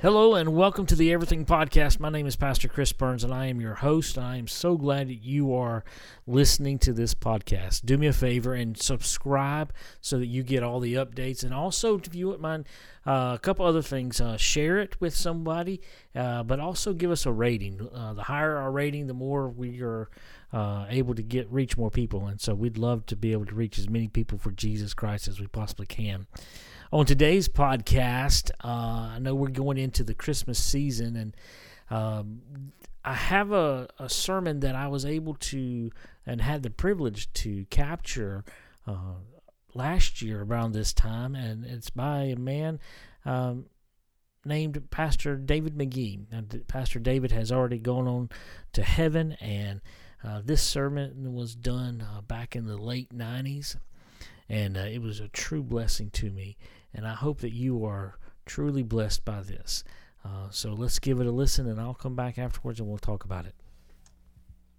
Hello and welcome to the Everything Podcast. My name is Pastor Chris Burns and I am your host. I am so glad that you are listening to this podcast. Do me a favor and subscribe so that you get all the updates. And also, if you wouldn't mind, a couple other things. Share it with somebody, but also give us a rating. The higher our rating, the more we are able to reach more people. And so we'd love to be able to reach as many people for Jesus Christ as we possibly can. On today's podcast, I know we're going into the Christmas season, and I have a sermon that I was able to and had the privilege to capture last year around this time, and it's by a man named Pastor David McGee. Now, Pastor David has already gone on to heaven, and this sermon was done back in the late 90s, and it was a true blessing to me. And I hope that you are truly blessed by this. So let's give it a listen, and I'll come back afterwards and we'll talk about it.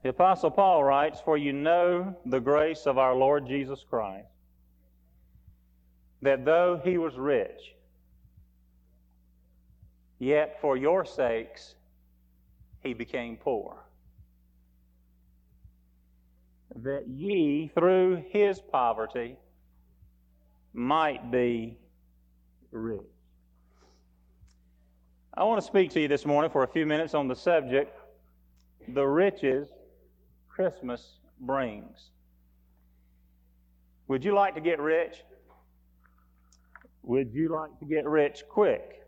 The Apostle Paul writes, "For you know the grace of our Lord Jesus Christ, that though he was rich, yet for your sakes he became poor, that ye through his poverty might be rich." I want to speak to you this morning for a few minutes on the subject, the riches Christmas brings. Would you like to get rich? Would you like to get rich quick?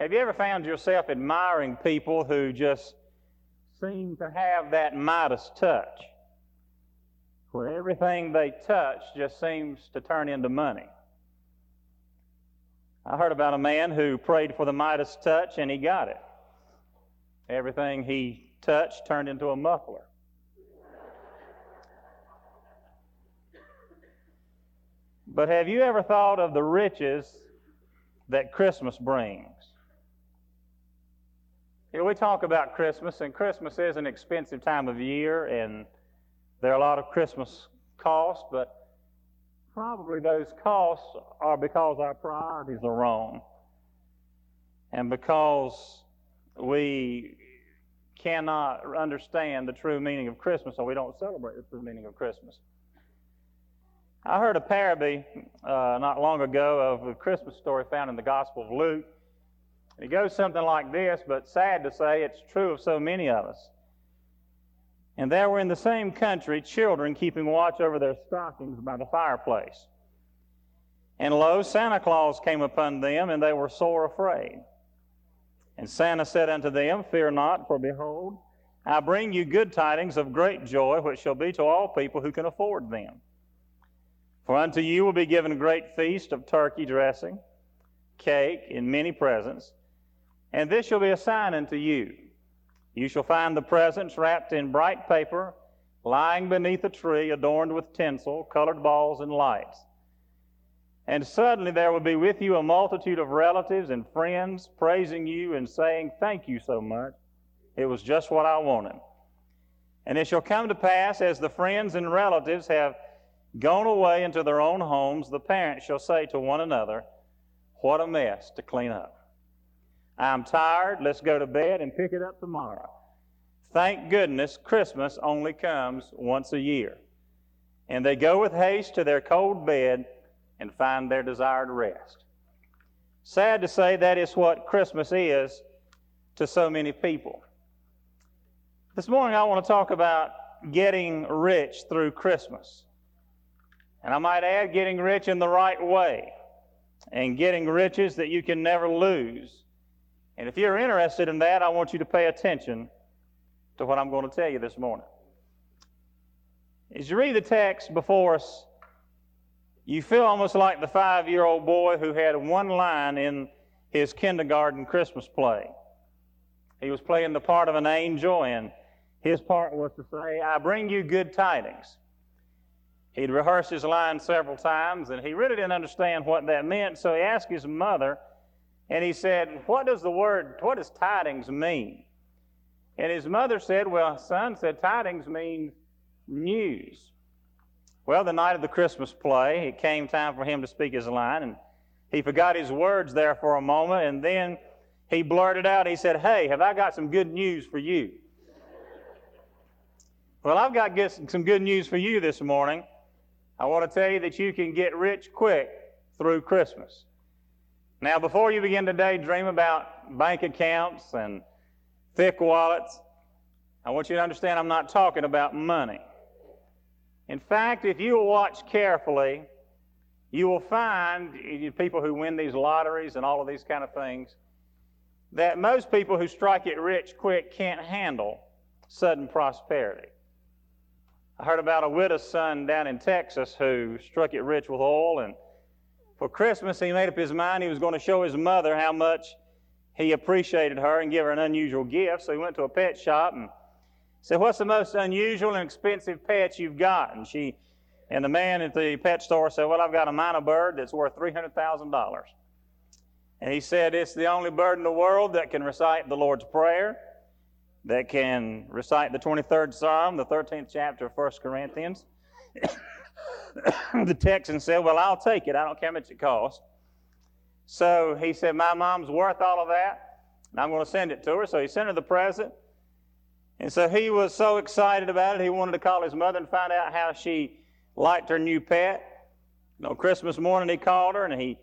Have you ever found yourself admiring people who just seem to have that Midas touch, where everything they touch just seems to turn into money? I heard about a man who prayed for the Midas touch and he got it. Everything he touched turned into a muffler. But have you ever thought of the riches that Christmas brings? You know, we talk about Christmas, and Christmas is an expensive time of year, and there are a lot of Christmas costs, but probably those costs are because our priorities are wrong and because we cannot understand the true meaning of Christmas, or we don't celebrate the true meaning of Christmas. I heard a parody not long ago of a Christmas story found in the Gospel of Luke. It goes something like this, but sad to say, it's true of so many of us. "And there were in the same country children keeping watch over their stockings by the fireplace. And lo, Santa Claus came upon them, and they were sore afraid. And Santa said unto them, Fear not, for behold, I bring you good tidings of great joy, which shall be to all people who can afford them. For unto you will be given a great feast of turkey dressing, cake, and many presents. And this shall be a sign unto you. You shall find the presents wrapped in bright paper, lying beneath a tree adorned with tinsel, colored balls, and lights. And suddenly there will be with you a multitude of relatives and friends praising you and saying, Thank you so much. It was just what I wanted. And it shall come to pass, as the friends and relatives have gone away into their own homes, the parents shall say to one another, What a mess to clean up. I'm tired, let's go to bed and pick it up tomorrow. Thank goodness Christmas only comes once a year. And they go with haste to their cold bed and find their desired rest." Sad to say, that is what Christmas is to so many people. This morning I want to talk about getting rich through Christmas. And I might add, getting rich in the right way, and getting riches that you can never lose. And if you're interested in that, I want you to pay attention to what I'm going to tell you this morning. As you read the text before us, you feel almost like the 5-year-old boy who had one line in his kindergarten Christmas play. He was playing the part of an angel, and his part was to say, I bring you good tidings. He'd rehearsed his line several times, and he really didn't understand what that meant, so he asked his mother, and he said, what does tidings mean? And his mother said, well, son, tidings means news. Well, the night of the Christmas play, it came time for him to speak his line, and He forgot his words there for a moment, and then he blurted out, he said, "Hey, have I got some good news for you?" Well, I've got some good news for you this morning. I want to tell you that you can get rich quick through Christmas. Now, before you begin today, dream about bank accounts and thick wallets. I want you to understand I'm not talking about money. In fact, if you watch carefully, you will find people who win these lotteries and all of these kind of things that most people who strike it rich quick can't handle sudden prosperity. I heard about a widow's son down in Texas who struck it rich with oil, and for Christmas he made up his mind he was going to show his mother how much he appreciated her and give her an unusual gift. So he went to a pet shop and said, "What's the most unusual and expensive pet you've got?" And the man at the pet store said, "Well, I've got a minor bird that's worth $300,000. And he said, "It's the only bird in the world that can recite the Lord's Prayer, that can recite the 23rd Psalm, the 13th chapter of 1 Corinthians. The Texan said, "Well, I'll take it. I don't care how much it costs." So he said, "My mom's worth all of that, and I'm going to send it to her." So he sent her the present. And so he was so excited about it, he wanted to call his mother and find out how she liked her new pet. And on Christmas morning, he called her, and he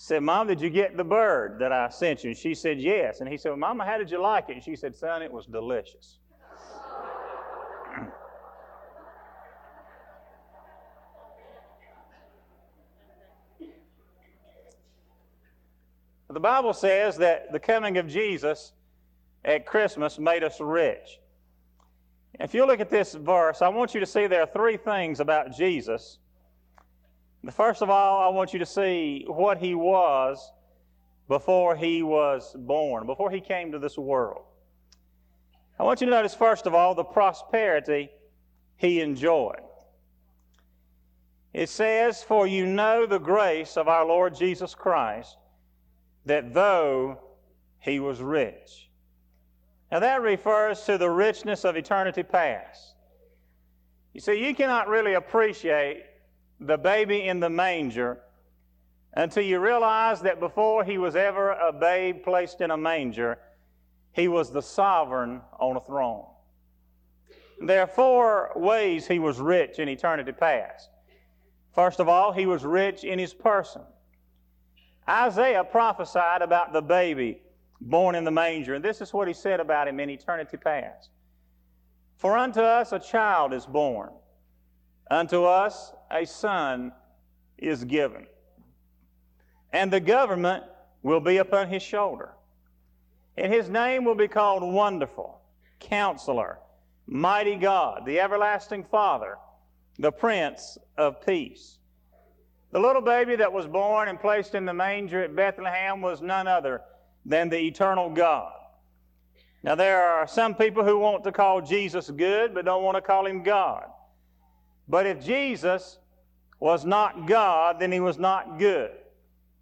said, "Mom, did you get the bird that I sent you?" And she said, "Yes." And he said, "Well, Mama, how did you like it?" And she said, "Son, it was delicious." The Bible says that the coming of Jesus at Christmas made us rich. If you look at this verse, I want you to see there are three things about Jesus. First of all, I want you to see what he was before he was born, before he came to this world. I want you to notice, first of all, the prosperity he enjoyed. It says, "For you know the grace of our Lord Jesus Christ, that though he was rich." Now that refers to the richness of eternity past. You see, you cannot really appreciate the baby in the manger until you realize that before he was ever a babe placed in a manger, he was the sovereign on a throne. There are four ways he was rich in eternity past. First of all, he was rich in his person. Isaiah prophesied about the baby born in the manger, and this is what he said about him in eternity past. "For unto us a child is born, unto us a son is given, and the government will be upon his shoulder. And his name will be called Wonderful, Counselor, Mighty God, the Everlasting Father, the Prince of Peace." The little baby that was born and placed in the manger at Bethlehem was none other than the eternal God. Now there are some people who want to call Jesus good but don't want to call him God. But if Jesus was not God, then he was not good,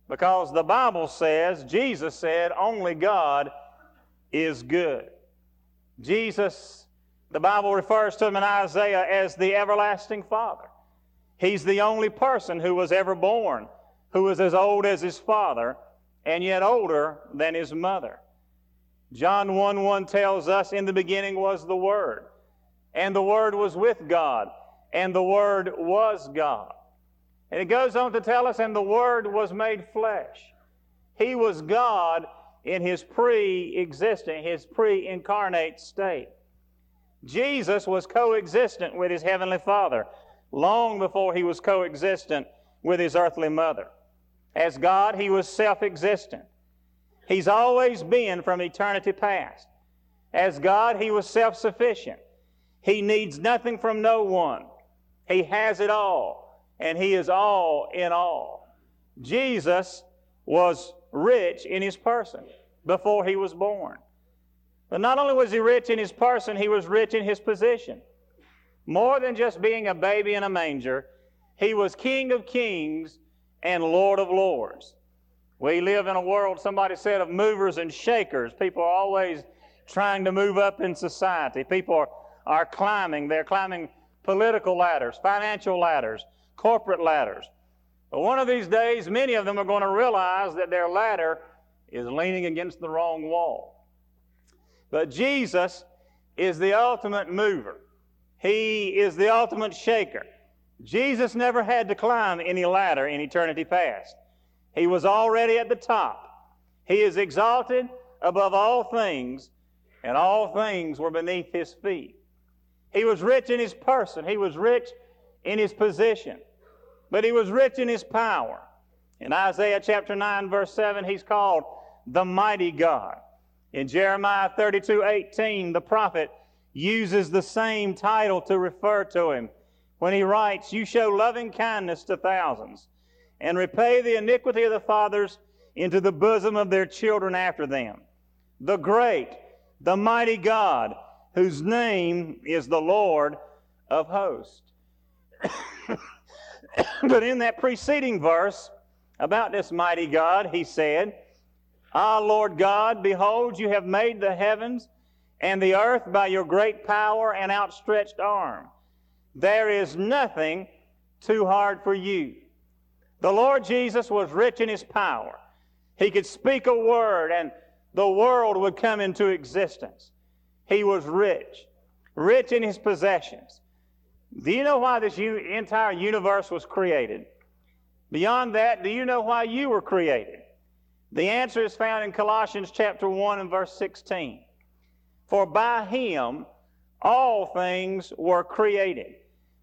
because the Bible says, Jesus said, only God is good. Jesus, the Bible refers to him in Isaiah as the Everlasting Father. He's the only person who was ever born who was as old as his father and yet older than his mother. John 1:1 tells us, "In the beginning was the Word, and the Word was with God, and the Word was God." And it goes on to tell us, "And the Word was made flesh." He was God in his pre-existent, his pre-incarnate state. Jesus was coexistent with his heavenly Father long before he was coexistent with his earthly mother. As God, he was self-existent. He's always been from eternity past. As God, he was self-sufficient. He needs nothing from no one. He has it all, and he is all in all. Jesus was rich in his person before he was born. But not only was he rich in his person, he was rich in his position. More than just being a baby in a manger, he was King of Kings and Lord of Lords. We live in a world, somebody said, of movers and shakers. People are always trying to move up in society. People are climbing. They're climbing political ladders, financial ladders, corporate ladders. But one of these days, many of them are going to realize that their ladder is leaning against the wrong wall. But Jesus is the ultimate mover. He is the ultimate shaker. Jesus never had to climb any ladder in eternity past. He was already at the top. He is exalted above all things, and all things were beneath his feet. He was rich in his person. He was rich in his position. But he was rich in his power. In Isaiah chapter 9, verse 7, he's called the mighty God. In Jeremiah 32:18, the prophet uses the same title to refer to him when he writes, "You show loving kindness to thousands, and repay the iniquity of the fathers into the bosom of their children after them. The great, the mighty God, whose name is the Lord of hosts." But in that preceding verse about this mighty God, he said, "Ah, Lord God, behold, you have made the heavens and the earth by your great power and outstretched arm. There is nothing too hard for you." The Lord Jesus was rich in his power. He could speak a word and the world would come into existence. He was rich, rich in his possessions. Do you know why this entire universe was created? Beyond that, do you know why you were created? The answer is found in Colossians chapter 1 and verse 16. "For by him all things were created,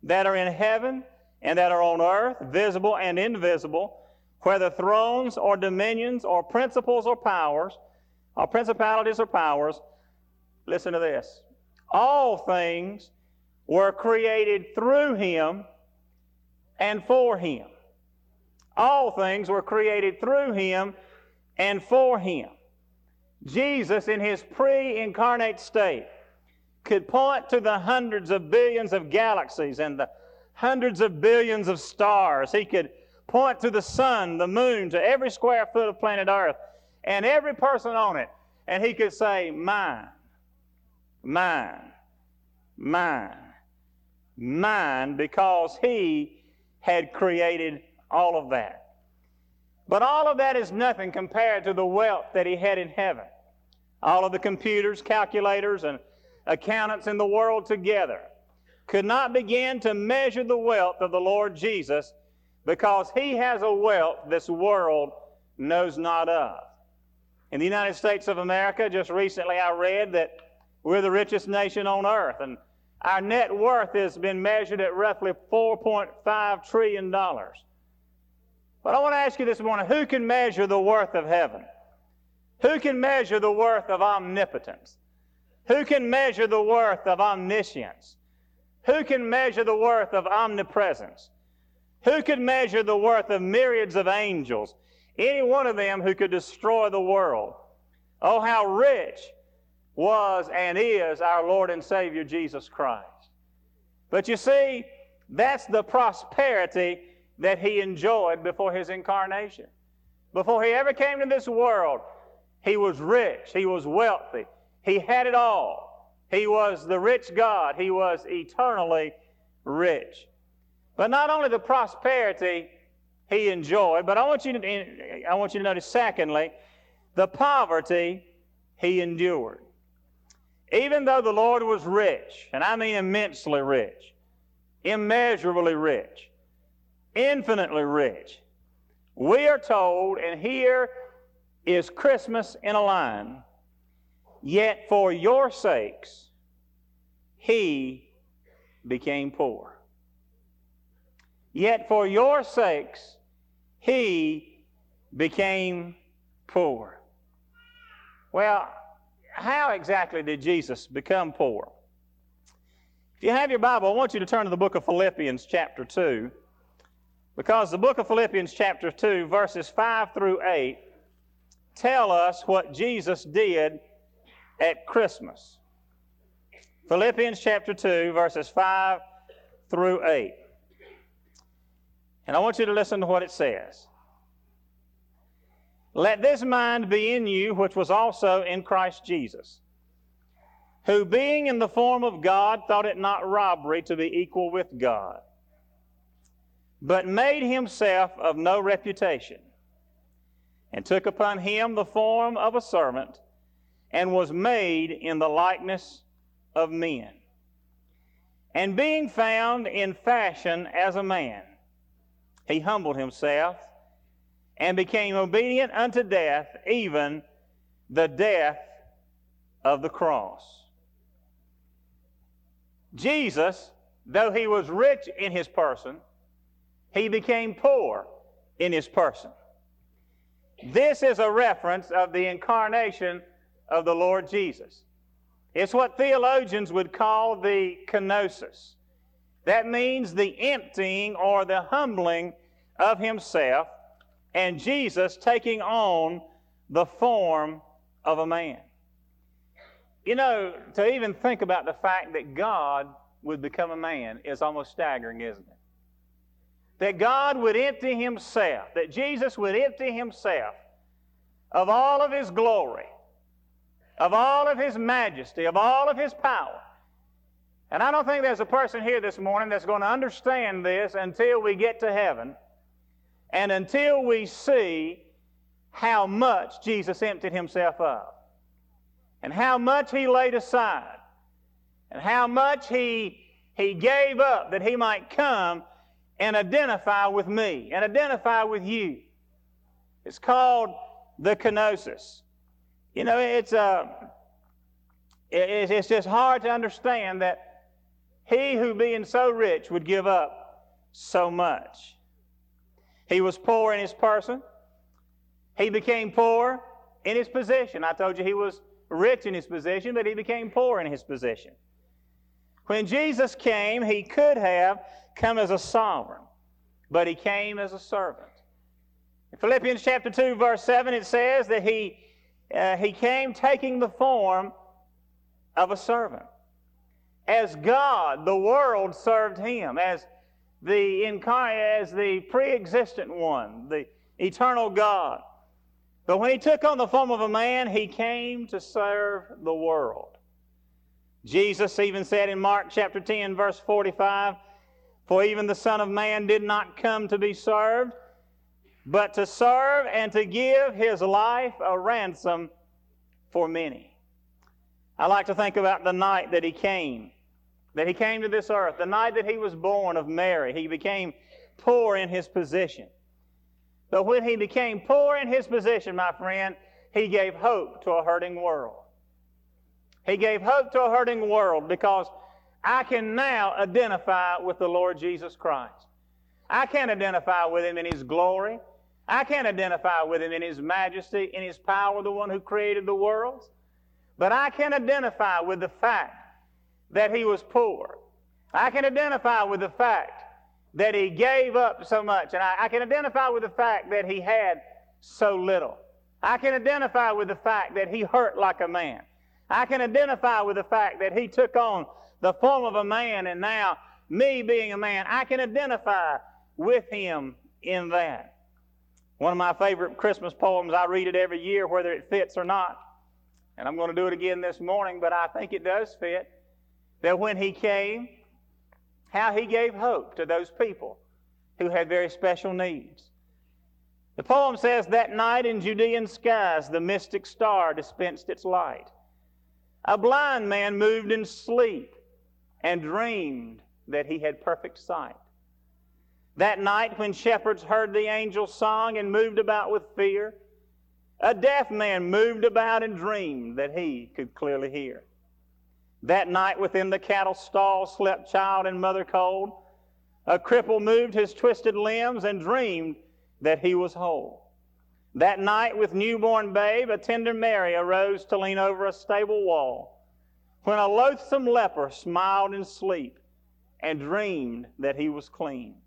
that are in heaven and that are on earth, visible and invisible, whether thrones or dominions or principles or powers, or principalities or powers." Listen to this. "All things were created through him and for him." All things were created through him and for him. Jesus, in his pre-incarnate state, could point to the hundreds of billions of galaxies and the hundreds of billions of stars. He could point to the sun, the moon, to every square foot of planet Earth and every person on it. And he could say, "Mine, mine, mine, mine," because he had created all of that. But all of that is nothing compared to the wealth that he had in heaven. All of the computers, calculators, and accountants in the world together could not begin to measure the wealth of the Lord Jesus, because he has a wealth this world knows not of. In the United States of America, just recently I read that we're the richest nation on earth, and our net worth has been measured at roughly $4.5 trillion. But I want to ask you this morning, who can measure the worth of heaven? Who can measure the worth of omnipotence? Who can measure the worth of omniscience? Who can measure the worth of omnipresence? Who could measure the worth of myriads of angels? Any one of them who could destroy the world. Oh, how rich was and is our Lord and Savior Jesus Christ. But you see, that's the prosperity that he enjoyed before his incarnation. Before he ever came to this world, he was rich, he was wealthy, he had it all. He was the rich God, he was eternally rich. But not only the prosperity he enjoyed, but I want you to notice, secondly, the poverty he endured. Even though the Lord was rich, and I mean immensely rich, immeasurably rich, infinitely rich, we are told, and here is Christmas in a line, "Yet for your sakes he became poor." Yet for your sakes he became poor. Well, how exactly did Jesus become poor? If you have your Bible, I want you to turn to the book of Philippians chapter 2, because the book of Philippians chapter 2, verses 5 through 8, tell us what Jesus did at Christmas. Philippians chapter 2, verses 5 through 8. And I want you to listen to what it says. "Let this mind be in you, which was also in Christ Jesus, who being in the form of God, thought it not robbery to be equal with God, but made himself of no reputation, and took upon him the form of a servant, and was made in the likeness of men. And being found in fashion as a man, he humbled himself and became obedient unto death, even the death of the cross. Jesus, though he was rich in his person, he became poor in his person. This is a reference of the incarnation of the Lord Jesus. It's what theologians would call the kenosis. That means the emptying or the humbling of himself, and Jesus taking on the form of a man. You know, to even think about the fact that God would become a man is almost staggering, isn't it? That God would empty himself, that Jesus would empty himself of all of his glory, of all of his majesty, of all of his power. And I don't think there's a person here this morning that's going to understand this until we get to heaven and until we see how much Jesus emptied himself of, and how much he laid aside, and how much he gave up that he might come and identify with me and identify with you. It's called the kenosis. You know, it's just hard to understand that he who being so rich would give up so much. He was poor in his person. He became poor in his position. I told you he was rich in his position, but he became poor in his position. When Jesus came, he could have come as a sovereign, but he came as a servant. In Philippians chapter 2, verse 7, it says that he came taking the form of a servant. As God, the world served him, as the incarnate, as the pre-existent one, the eternal God. But when he took on the form of a man, he came to serve the world. Jesus even said in Mark chapter 10, verse 45, "For even the Son of Man did not come to be served, but to serve and to give his life a ransom for many." I like to think about the night that he came to this earth, the night that he was born of Mary. He became poor in his position. But when he became poor in his position, my friend, he gave hope to a hurting world. He gave hope to a hurting world because I can now identify with the Lord Jesus Christ. I can identify with him in his glory. I can identify with him in his majesty, in his power, the one who created the worlds. But I can identify with the fact that he was poor. I can identify with the fact that he gave up so much. And I can identify with the fact that he had so little. I can identify with the fact that he hurt like a man. I can identify with the fact that he took on the form of a man, and now, me being a man, I can identify with him in that. One of my favorite Christmas poems, I read it every year, whether it fits or not. And I'm going to do it again this morning, but I think it does fit. That when he came, how he gave hope to those people who had very special needs. The poem says, "That night in Judean skies, the mystic star dispensed its light. A blind man moved in sleep and dreamed that he had perfect sight. That night when shepherds heard the angel's song and moved about with fear, a deaf man moved about and dreamed that he could clearly hear. That night within the cattle stall slept child and mother cold. A cripple moved his twisted limbs and dreamed that he was whole. That night with newborn babe, a tender Mary arose to lean over a stable wall, when a loathsome leper smiled in sleep and dreamed that he was clean.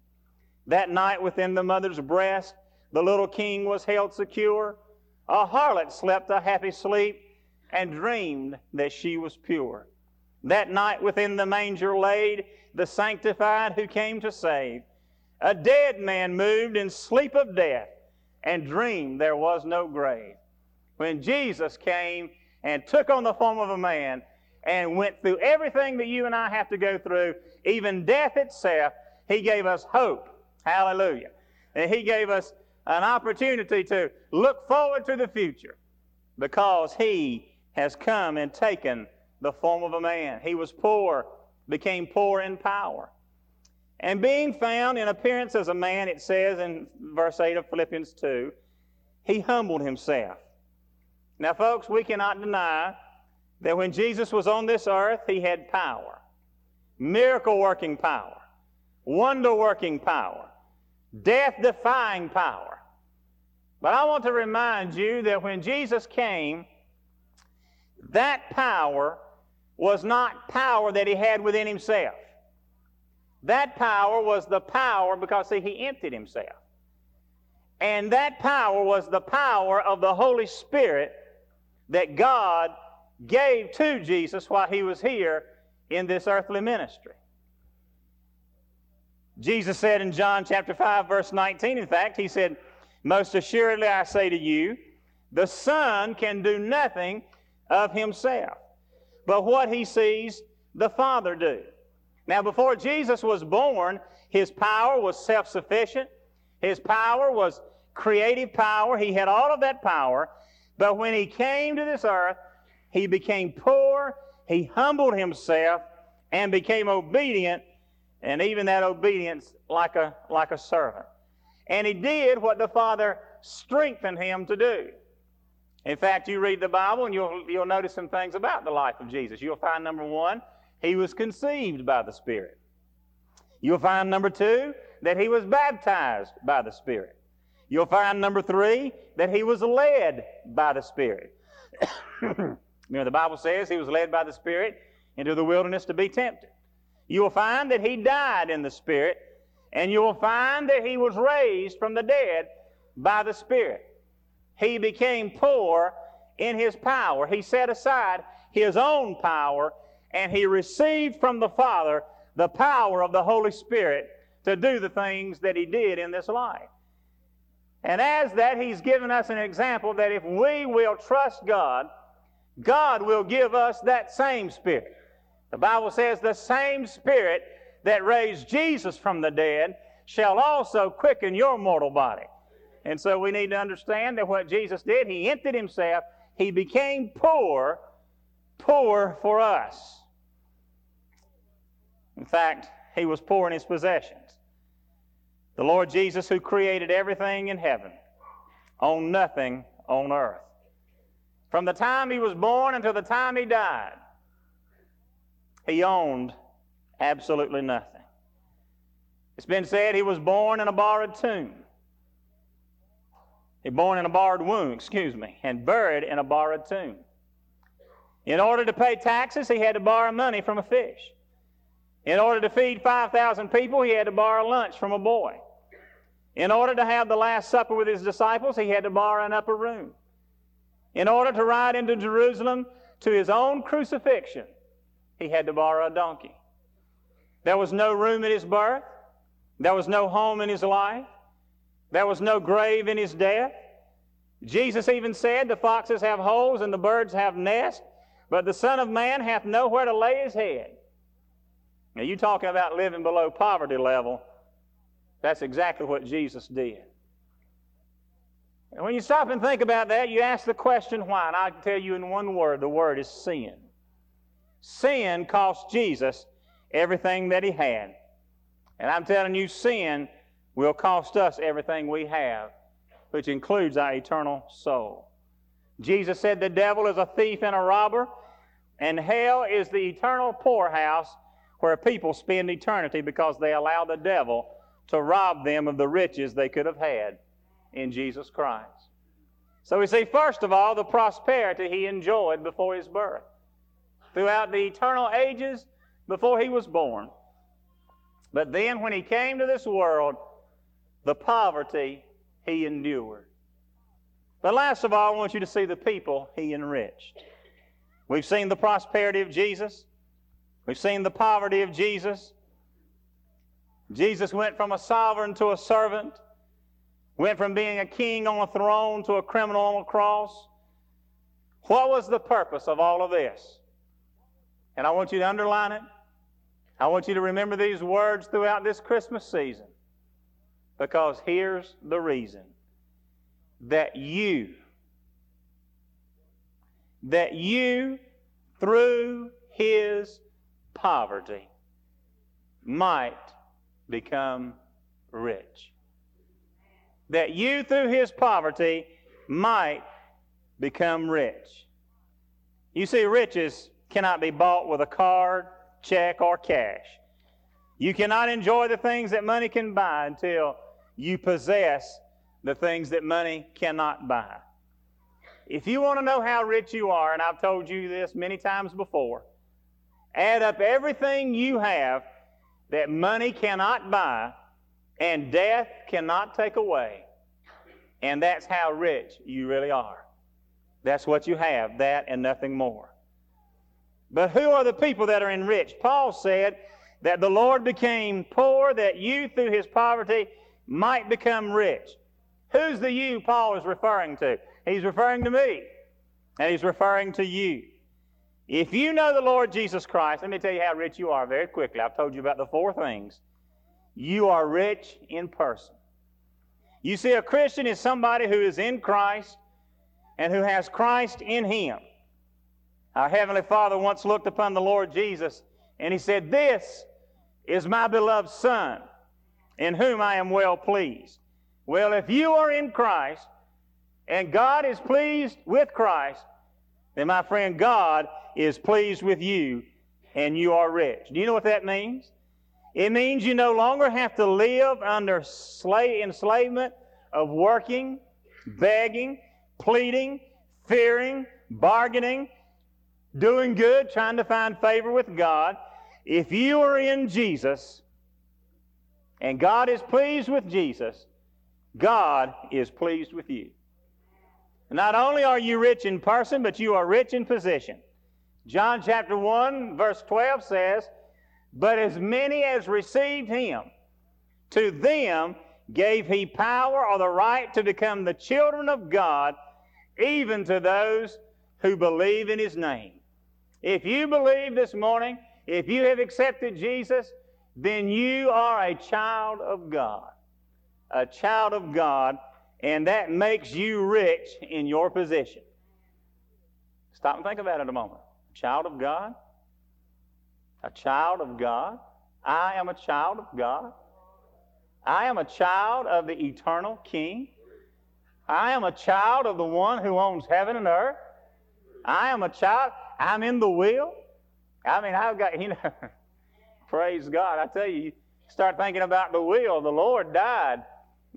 That night within the mother's breast, the little king was held secure. A harlot slept a happy sleep and dreamed that she was pure. That night within the manger laid the sanctified who came to save. A dead man moved in sleep of death and dreamed there was no grave." When Jesus came and took on the form of a man and went through everything that you and I have to go through, even death itself, he gave us hope Hallelujah. And He gave us an opportunity to look forward to the future because He has come and taken the form of a man. He was poor, became poor in power. And being found in appearance as a man, it says in verse 8 of Philippians 2, He humbled Himself. Now, folks, we cannot deny that when Jesus was on this earth, He had power, miracle-working power, wonder-working power, death-defying power. But I want to remind you that when Jesus came, that power was not power that He had within Himself. That power was the power because, see, He emptied Himself. And that power was the power of the Holy Spirit that God gave to Jesus while He was here in this earthly ministry. Jesus said in John chapter 5, verse 19, in fact, He said, "Most assuredly I say to you, the Son can do nothing of Himself, but what He sees the Father do." Now, before Jesus was born, His power was self-sufficient. His power was creative power. He had all of that power. But when He came to this earth, He became poor, He humbled Himself, and became obedient, and even that obedience like a servant. And He did what the Father strengthened Him to do. In fact, you read the Bible, and you'll notice some things about the life of Jesus. You'll find, number one, He was conceived by the Spirit. You'll find, number two, that He was baptized by the Spirit. You'll find, number three, that He was led by the Spirit. You know, the Bible says He was led by the Spirit into the wilderness to be tempted. You will find that He died in the Spirit, and you will find that He was raised from the dead by the Spirit. He became poor in His power. He set aside His own power, and He received from the Father the power of the Holy Spirit to do the things that He did in this life. And as that, He's given us an example that if we will trust God, God will give us that same Spirit. The Bible says the same Spirit that raised Jesus from the dead shall also quicken your mortal body. And so we need to understand that what Jesus did, He emptied Himself. He became poor, poor for us. In fact, He was poor in His possessions. The Lord Jesus, who created everything in heaven, owned nothing on earth. From the time He was born until the time He died, He owned absolutely nothing. It's been said He was born in a borrowed tomb. He was born in a borrowed womb, and buried in a borrowed tomb. In order to pay taxes, He had to borrow money from a fish. In order to feed 5,000 people, He had to borrow lunch from a boy. In order to have the Last Supper with His disciples, He had to borrow an upper room. In order to ride into Jerusalem to His own crucifixion, He had to borrow a donkey. There was no room at His birth. There was no home in His life. There was no grave in His death. Jesus even said, "The foxes have holes and the birds have nests, but the Son of Man hath nowhere to lay His head." Now, you talking about living below poverty level, that's exactly what Jesus did. And when you stop and think about that, you ask the question why, and I can tell you in one word, the word is sin. Sin cost Jesus everything that He had. And I'm telling you, sin will cost us everything we have, which includes our eternal soul. Jesus said the devil is a thief and a robber, and hell is the eternal poorhouse where people spend eternity because they allow the devil to rob them of the riches they could have had in Jesus Christ. So we see, first of all, the prosperity He enjoyed before His birth. Throughout the eternal ages before He was born. But then when He came to this world, the poverty He endured. But last of all, I want you to see the people He enriched. We've seen the prosperity of Jesus. We've seen the poverty of Jesus. Jesus went from a sovereign to a servant, went from being a king on a throne to a criminal on a cross. What was the purpose of all of this? And I want you to underline it. I want you to remember these words throughout this Christmas season. Because here's the reason. That you, through His poverty, might become rich. That you, through His poverty, might become rich. You see, riches cannot be bought with a card, check, or cash. You cannot enjoy the things that money can buy until you possess the things that money cannot buy. If you want to know how rich you are, and I've told you this many times before, add up everything you have that money cannot buy and death cannot take away, and that's how rich you really are. That's what you have, that and nothing more. But who are the people that are enriched? Paul said that the Lord became poor, that you through His poverty might become rich. Who's the you Paul is referring to? He's referring to me, and he's referring to you. If you know the Lord Jesus Christ, let me tell you how rich you are very quickly. I've told you about the four things. You are rich in person. You see, a Christian is somebody who is in Christ and who has Christ in him. Our Heavenly Father once looked upon the Lord Jesus, and He said, "This is my beloved Son, in whom I am well pleased." Well, if you are in Christ, and God is pleased with Christ, then, my friend, God is pleased with you, and you are rich. Do you know what that means? It means you no longer have to live under enslavement of working, begging, pleading, fearing, bargaining, doing good, trying to find favor with God. If you are in Jesus, and God is pleased with Jesus, God is pleased with you. Not only are you rich in person, but you are rich in position. John chapter 1, verse 12 says, "But as many as received Him, to them gave He power," or the right, "to become the children of God, even to those who believe in His name." If you believe this morning, if you have accepted Jesus, then you are a child of God. A child of God, and that makes you rich in your position. Stop and think about it a moment. Child of God? A child of God? I am a child of God. I am a child of the eternal King. I am a child of the one who owns heaven and earth. I am a child. I'm in the will. I mean, I've got, you know, praise God. I tell you, you start thinking about the will. The Lord died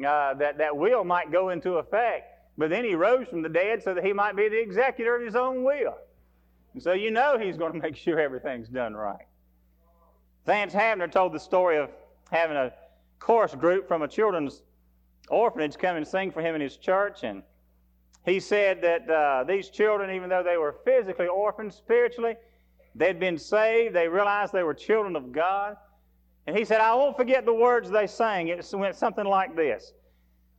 that will might go into effect. But then He rose from the dead so that He might be the executor of His own will. And so you know He's going to make sure everything's done right. Vance Havner told the story of having a chorus group from a children's orphanage come and sing for him in his church. And he said that these children, even though they were physically orphaned spiritually, they'd been saved. They realized they were children of God. And he said, "I won't forget the words they sang." It went something like this: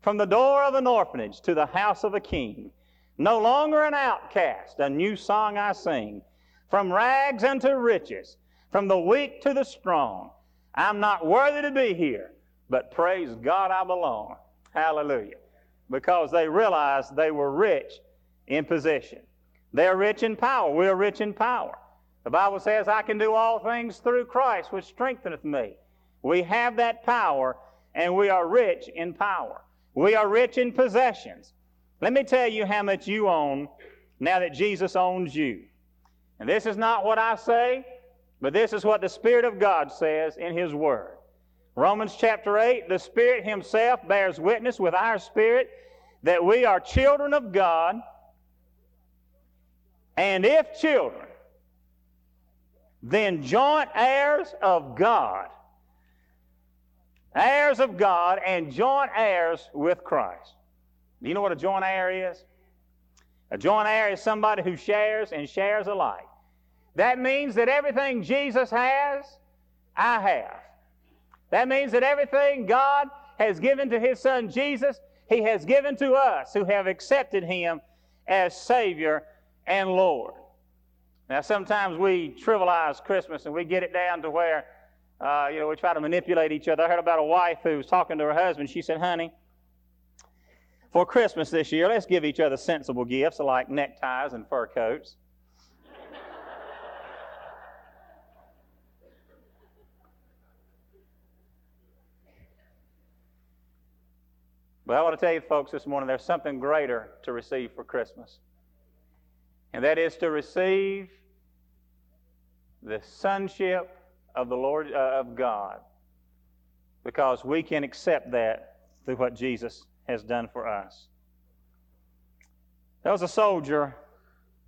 "From the door of an orphanage to the house of a king, no longer an outcast, a new song I sing. From rags unto riches, from the weak to the strong, I'm not worthy to be here, but praise God I belong." Hallelujah. Because they realized they were rich in position. They're rich in power. We're rich in power. The Bible says, "I can do all things through Christ, which strengtheneth me." We have that power, and we are rich in power. We are rich in possessions. Let me tell you how much you own now that Jesus owns you. And this is not what I say, but this is what the Spirit of God says in His Word. Romans chapter 8, "The Spirit Himself bears witness with our spirit that we are children of God, and if children, then joint heirs of God." Heirs of God and joint heirs with Christ. Do you know what a joint heir is? A joint heir is somebody who shares and shares alike. That means that everything Jesus has, I have. That means that everything God has given to His Son Jesus, He has given to us who have accepted Him as Savior and Lord. Now, sometimes we trivialize Christmas and we get it down to where We try to manipulate each other. I heard about a wife who was talking to her husband. She said, honey, for Christmas this year, let's give each other sensible gifts like neckties and fur coats. But I want to tell you folks this morning, there's something greater to receive for Christmas. And that is to receive the sonship of the Lord, of God. Because we can accept that through what Jesus has done for us. There was a soldier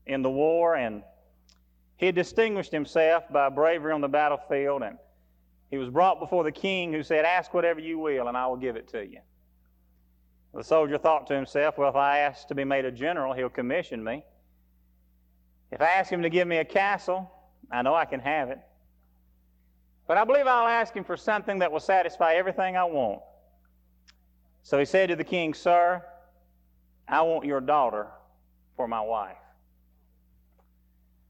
in the war, and he had distinguished himself by bravery on the battlefield, and he was brought before the king, who said, ask whatever you will, and I will give it to you. The soldier thought to himself, well, if I ask to be made a general, he'll commission me. If I ask him to give me a castle, I know I can have it. But I believe I'll ask him for something that will satisfy everything I want. So he said to the king, sir, I want your daughter for my wife.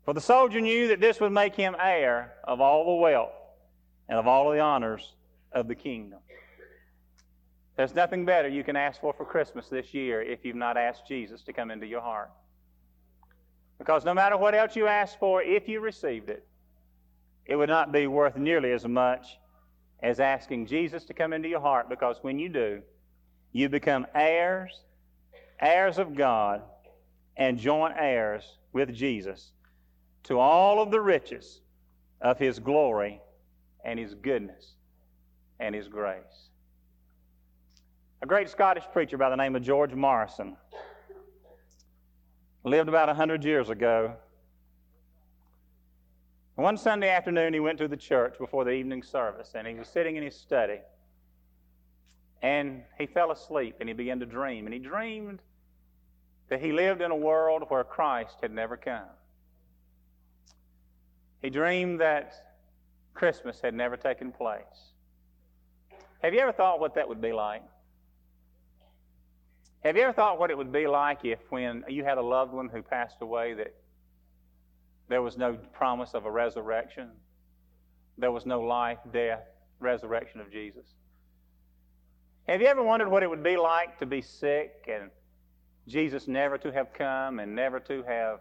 For the soldier knew that this would make him heir of all the wealth and of all the honors of the kingdom. There's nothing better you can ask for Christmas this year if you've not asked Jesus to come into your heart. Because no matter what else you ask for, if you received it, it would not be worth nearly as much as asking Jesus to come into your heart, because when you do, you become heirs of God, and joint heirs with Jesus to all of the riches of His glory and His goodness and His grace. A great Scottish preacher by the name of George Morrison lived about 100 years ago. One Sunday afternoon, he went to the church before the evening service, and he was sitting in his study, and he fell asleep, and he began to dream. And he dreamed that he lived in a world where Christ had never come. He dreamed that Christmas had never taken place. Have you ever thought what that would be like? Have you ever thought what it would be like if, when you had a loved one who passed away, that there was no promise of a resurrection? There was no life, death, resurrection of Jesus. Have you ever wondered what it would be like to be sick and Jesus never to have come and never to have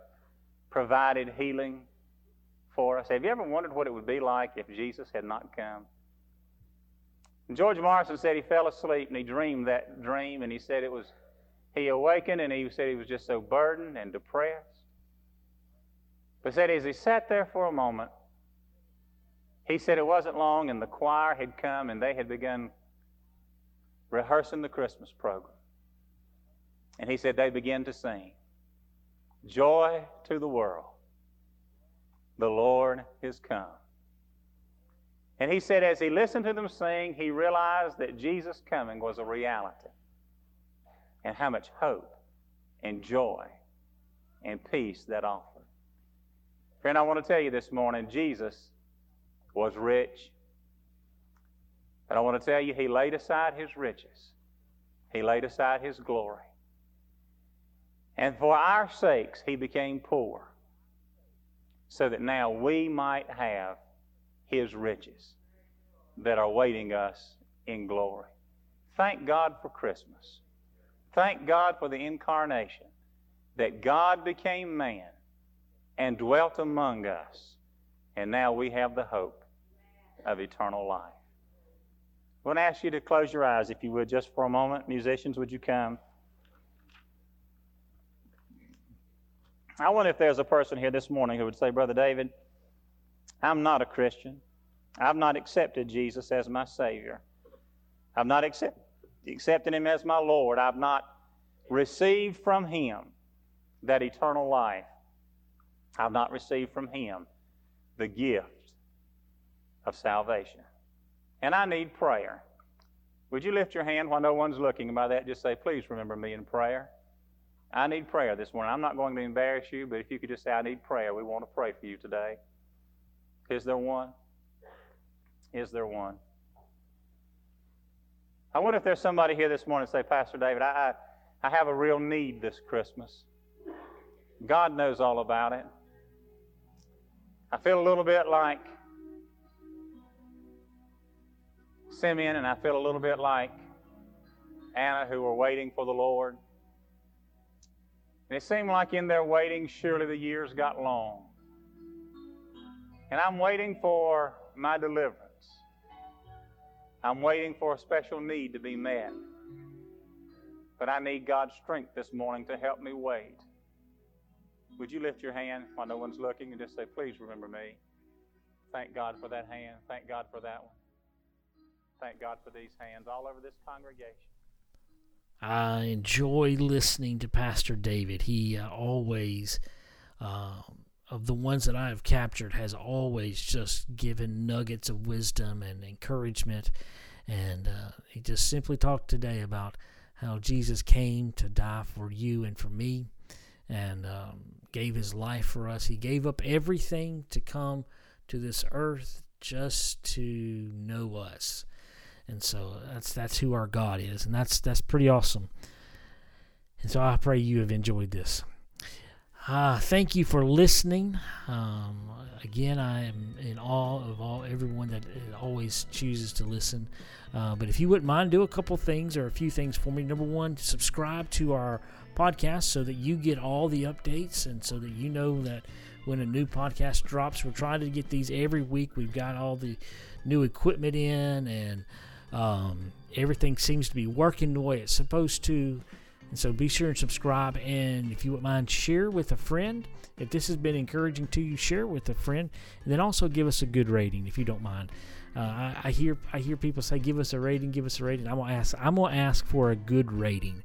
provided healing for us? Have you ever wondered what it would be like if Jesus had not come? And George Morrison said he fell asleep and he dreamed that dream, and he said it was, he awakened and he said he was just so burdened and depressed. But said as he sat there for a moment, he said it wasn't long and the choir had come and they had begun rehearsing the Christmas program. And he said they began to sing, joy to the world, the Lord is come. And he said as he listened to them sing, he realized that Jesus' coming was a reality, and how much hope and joy and peace that offered. Friend, I want to tell you this morning, Jesus was rich. And I want to tell you, He laid aside His riches. He laid aside His glory. And for our sakes, He became poor, so that now we might have His riches that are waiting us in glory. Thank God for Christmas. Thank God for the incarnation, that God became man and dwelt among us, and now we have the hope of eternal life. I want to ask you to close your eyes, if you would, just for a moment. Musicians, would you come? I wonder if there's a person here this morning who would say, Brother David, I'm not a Christian. I've not accepted Jesus as my Savior. I've not accepted Him as my Lord. I've not received from Him that eternal life. I've not received from Him the gift of salvation. And I need prayer. Would you lift your hand while no one's looking? And by that, just say, please remember me in prayer. I need prayer this morning. I'm not going to embarrass you, but if you could just say, I need prayer. We want to pray for you today. Is there one? Is there one? I wonder if there's somebody here this morning and say, Pastor David, I have a real need this Christmas. God knows all about it. I feel a little bit like Simeon, and I feel a little bit like Anna, who were waiting for the Lord. And it seemed like in their waiting, surely the years got long. And I'm waiting for my deliverance. I'm waiting for a special need to be met. But I need God's strength this morning to help me wait. Would you lift your hand while no one's looking and just say, please remember me. Thank God for that hand. Thank God for that one. Thank God for these hands all over this congregation. I enjoy listening to Pastor David. He always, of the ones that I have captured, has always just given nuggets of wisdom and encouragement. And he just simply talked today about how Jesus came to die for you and for me, and gave his life for us. He gave up everything to come to this earth just to know us. And so that's who our God is, and that's pretty awesome. And so I pray you have enjoyed this. Thank you for listening. Again, I am in awe of everyone that always chooses to listen. But if you wouldn't mind, do a couple things or a few things for me. Number one, subscribe to our podcast so that you get all the updates and so that you know that when a new podcast drops. We're trying to get these every week. We've got all the new equipment in, and everything seems to be working the way it's supposed to. And so be sure and subscribe, and if you wouldn't mind, share with a friend. If this has been encouraging to you, share with a friend, and then also give us a good rating if you don't mind. I hear people say, give us a rating, give us a rating. I'm gonna ask for a good rating,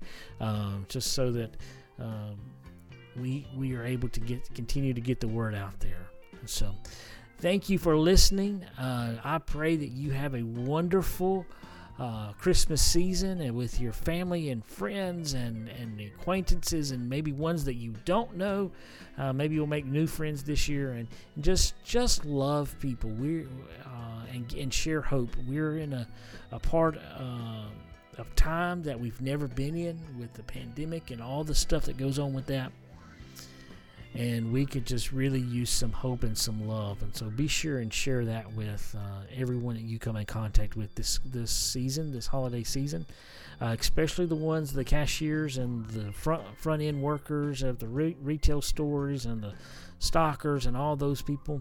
just so that we are able to continue to get the word out there. And so thank you for listening. I pray that you have a wonderful Christmas season, and with your family and friends and acquaintances, and maybe ones that you don't know. Maybe you'll make new friends this year, and just love people. And share hope. We're in a part of time that we've never been in, with the pandemic and all the stuff that goes on with that. And we could just really use some hope and some love. And so be sure and share that with everyone that you come in contact with this season, this holiday season, especially the cashiers and the front-end workers of the retail stores and the stockers and all those people.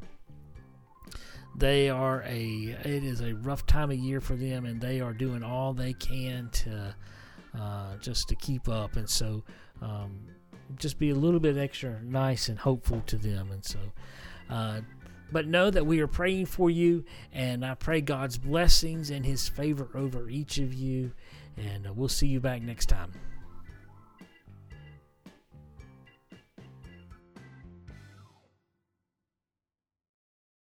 It is a rough time of year for them, and they are doing all they can to just to keep up. And so just be a little bit extra nice and hopeful to them. And so but know that we are praying for you, and I pray God's blessings and his favor over each of you, and we'll see you back next time.